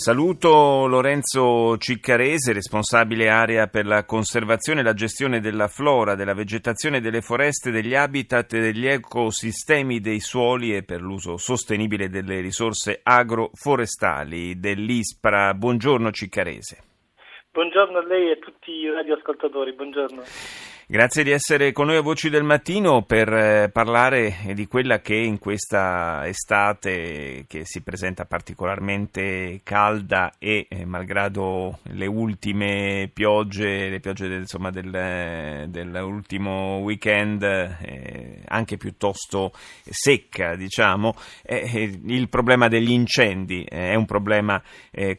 Saluto Lorenzo Ciccarese, responsabile area per la conservazione e la gestione della flora, della vegetazione, delle foreste, degli habitat e degli ecosistemi dei suoli e per l'uso sostenibile delle risorse agroforestali dell'ISPRA. Buongiorno Ciccarese. Buongiorno a lei e a tutti i radioascoltatori, buongiorno. Grazie di essere con noi a Voci del Mattino per parlare di quella che in questa estate che si presenta particolarmente calda e malgrado le ultime piogge, dell'ultimo weekend anche piuttosto secca, diciamo, il problema degli incendi è un problema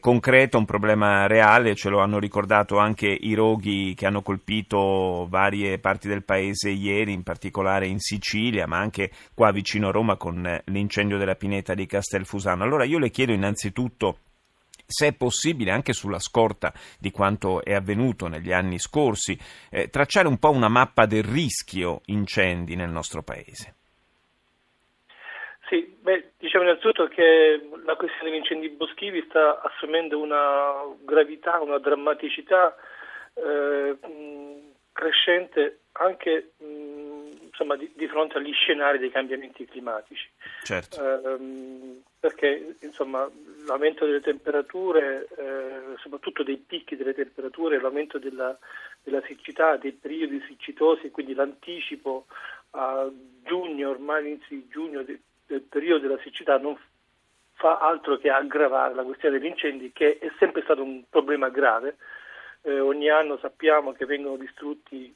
concreto, un problema reale, ce lo hanno ricordato anche i roghi che hanno colpito vari parti del paese ieri, in particolare in Sicilia, ma anche qua vicino a Roma con l'incendio della pineta di Castelfusano. Allora io le chiedo innanzitutto se è possibile, anche sulla scorta di quanto è avvenuto negli anni scorsi, tracciare un po' una mappa del rischio incendi nel nostro paese. Sì, diciamo innanzitutto che la questione degli incendi boschivi sta assumendo una gravità, una drammaticità crescente anche di fronte agli scenari dei cambiamenti climatici. Certo. Perché l'aumento delle temperature, soprattutto dei picchi delle temperature, l'aumento della siccità, dei periodi siccitosi, quindi l'anticipo a giugno, ormai inizio giugno del periodo della siccità, non fa altro che aggravare la questione degli incendi, che è sempre stato un problema grave. Ogni anno sappiamo che vengono distrutti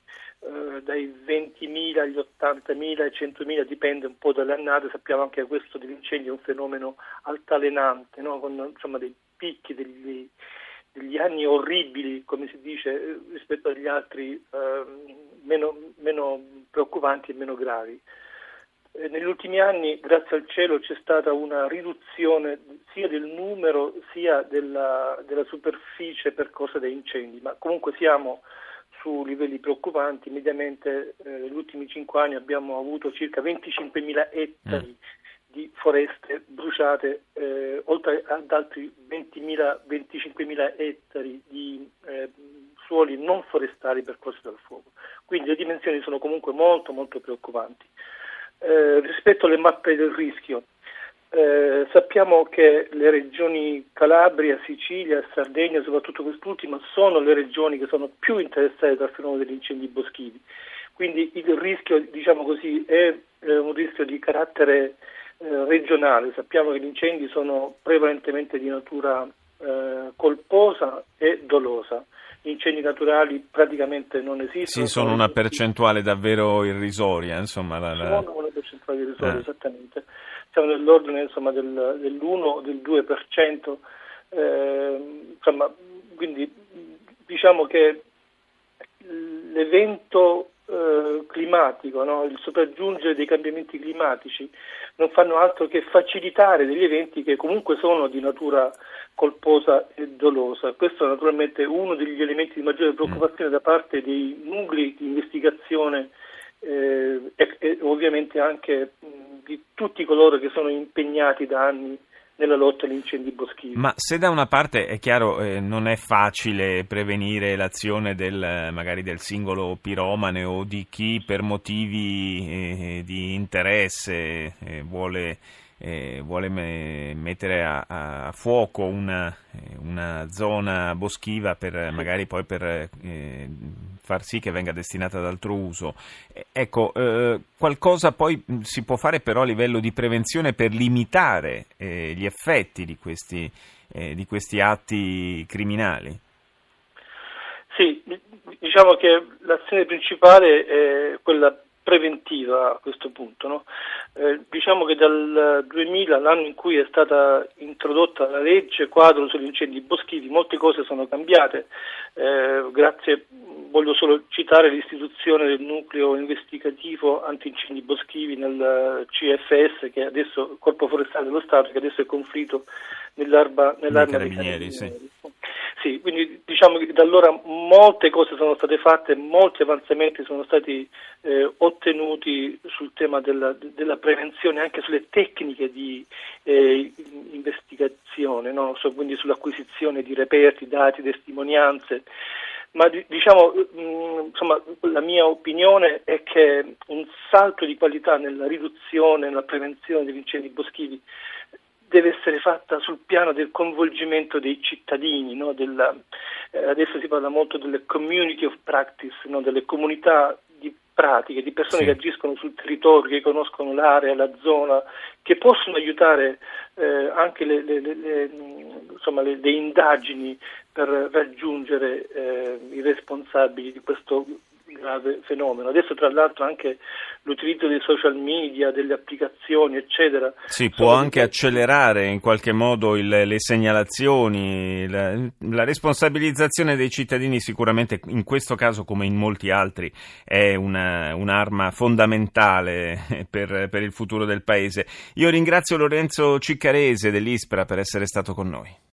dai 20.000 agli 80.000 ai 100.000, dipende un po' dalle annate. Sappiamo anche che questo dell'incendio è un fenomeno altalenante, no? Con dei picchi, degli anni orribili, come si dice, rispetto agli altri meno preoccupanti e meno gravi. Negli ultimi anni, grazie al cielo, c'è stata una riduzione sia del numero sia della superficie percorsa dai incendi, ma comunque siamo su livelli preoccupanti. Mediamente negli ultimi 5 anni abbiamo avuto circa 25.000 ettari di foreste bruciate, oltre ad altri 25.000 ettari di suoli non forestali percorsi dal fuoco. Quindi le dimensioni sono comunque molto molto preoccupanti. Rispetto alle mappe del rischio, sappiamo che le regioni Calabria, Sicilia e Sardegna, soprattutto quest'ultima, sono le regioni che sono più interessate dal fenomeno degli incendi boschivi. Quindi il rischio, è un rischio di carattere regionale. Sappiamo che gli incendi sono prevalentemente di natura colposa e dolosa. Incendi naturali praticamente non esistono. Sì, sono una percentuale davvero irrisoria, Sono una percentuale irrisoria, esattamente. Siamo nell'ordine dell'1 o del 2%. Quindi diciamo che l'evento climatico, no? Il sopraggiungere dei cambiamenti climatici non fanno altro che facilitare degli eventi che comunque sono di natura colposa e dolosa. Questo è naturalmente uno degli elementi di maggiore preoccupazione da parte dei nuclei di investigazione e ovviamente anche di tutti coloro che sono impegnati da anni nella lotta agli incendi boschivi. Ma se da una parte è chiaro non è facile prevenire l'azione del singolo piromane o di chi per motivi di interesse vuole mettere a fuoco una zona boschiva per magari poi per far sì che venga destinata ad altro uso. Qualcosa poi si può fare però a livello di prevenzione per limitare gli effetti di questi atti criminali. Sì, diciamo che l'azione principale è quella preventiva a questo punto, no? Diciamo che dal 2000, l'anno in cui è stata introdotta la legge quadro sugli incendi boschivi, molte cose sono cambiate, grazie voglio solo citare l'istituzione del nucleo investigativo antincendi boschivi nel CFS, che adesso Corpo Forestale dello Stato, che adesso è conflitto nell'arma dei carabinieri. Sì, quindi diciamo che da allora molte cose sono state fatte, molti avanzamenti sono stati ottenuti sul tema della prevenzione, anche sulle tecniche di investigazione, no? Quindi sull'acquisizione di reperti, dati, testimonianze. Ma diciamo, insomma, la mia opinione è che un salto di qualità nella riduzione, nella prevenzione degli incendi boschivi deve essere fatta sul piano del coinvolgimento dei cittadini, no? Adesso si parla molto delle community of practice, no? Delle comunità di pratiche, di persone che agiscono sul territorio, che conoscono l'area, la zona, che possono aiutare anche le indagini per raggiungere i responsabili di questo grave fenomeno. Adesso tra l'altro anche l'utilizzo dei social media, delle applicazioni eccetera può anche accelerare in qualche modo le segnalazioni, la responsabilizzazione dei cittadini. Sicuramente in questo caso, come in molti altri, è un'arma fondamentale per il futuro del paese. Io ringrazio Lorenzo Ciccarese dell'ISPRA per essere stato con noi.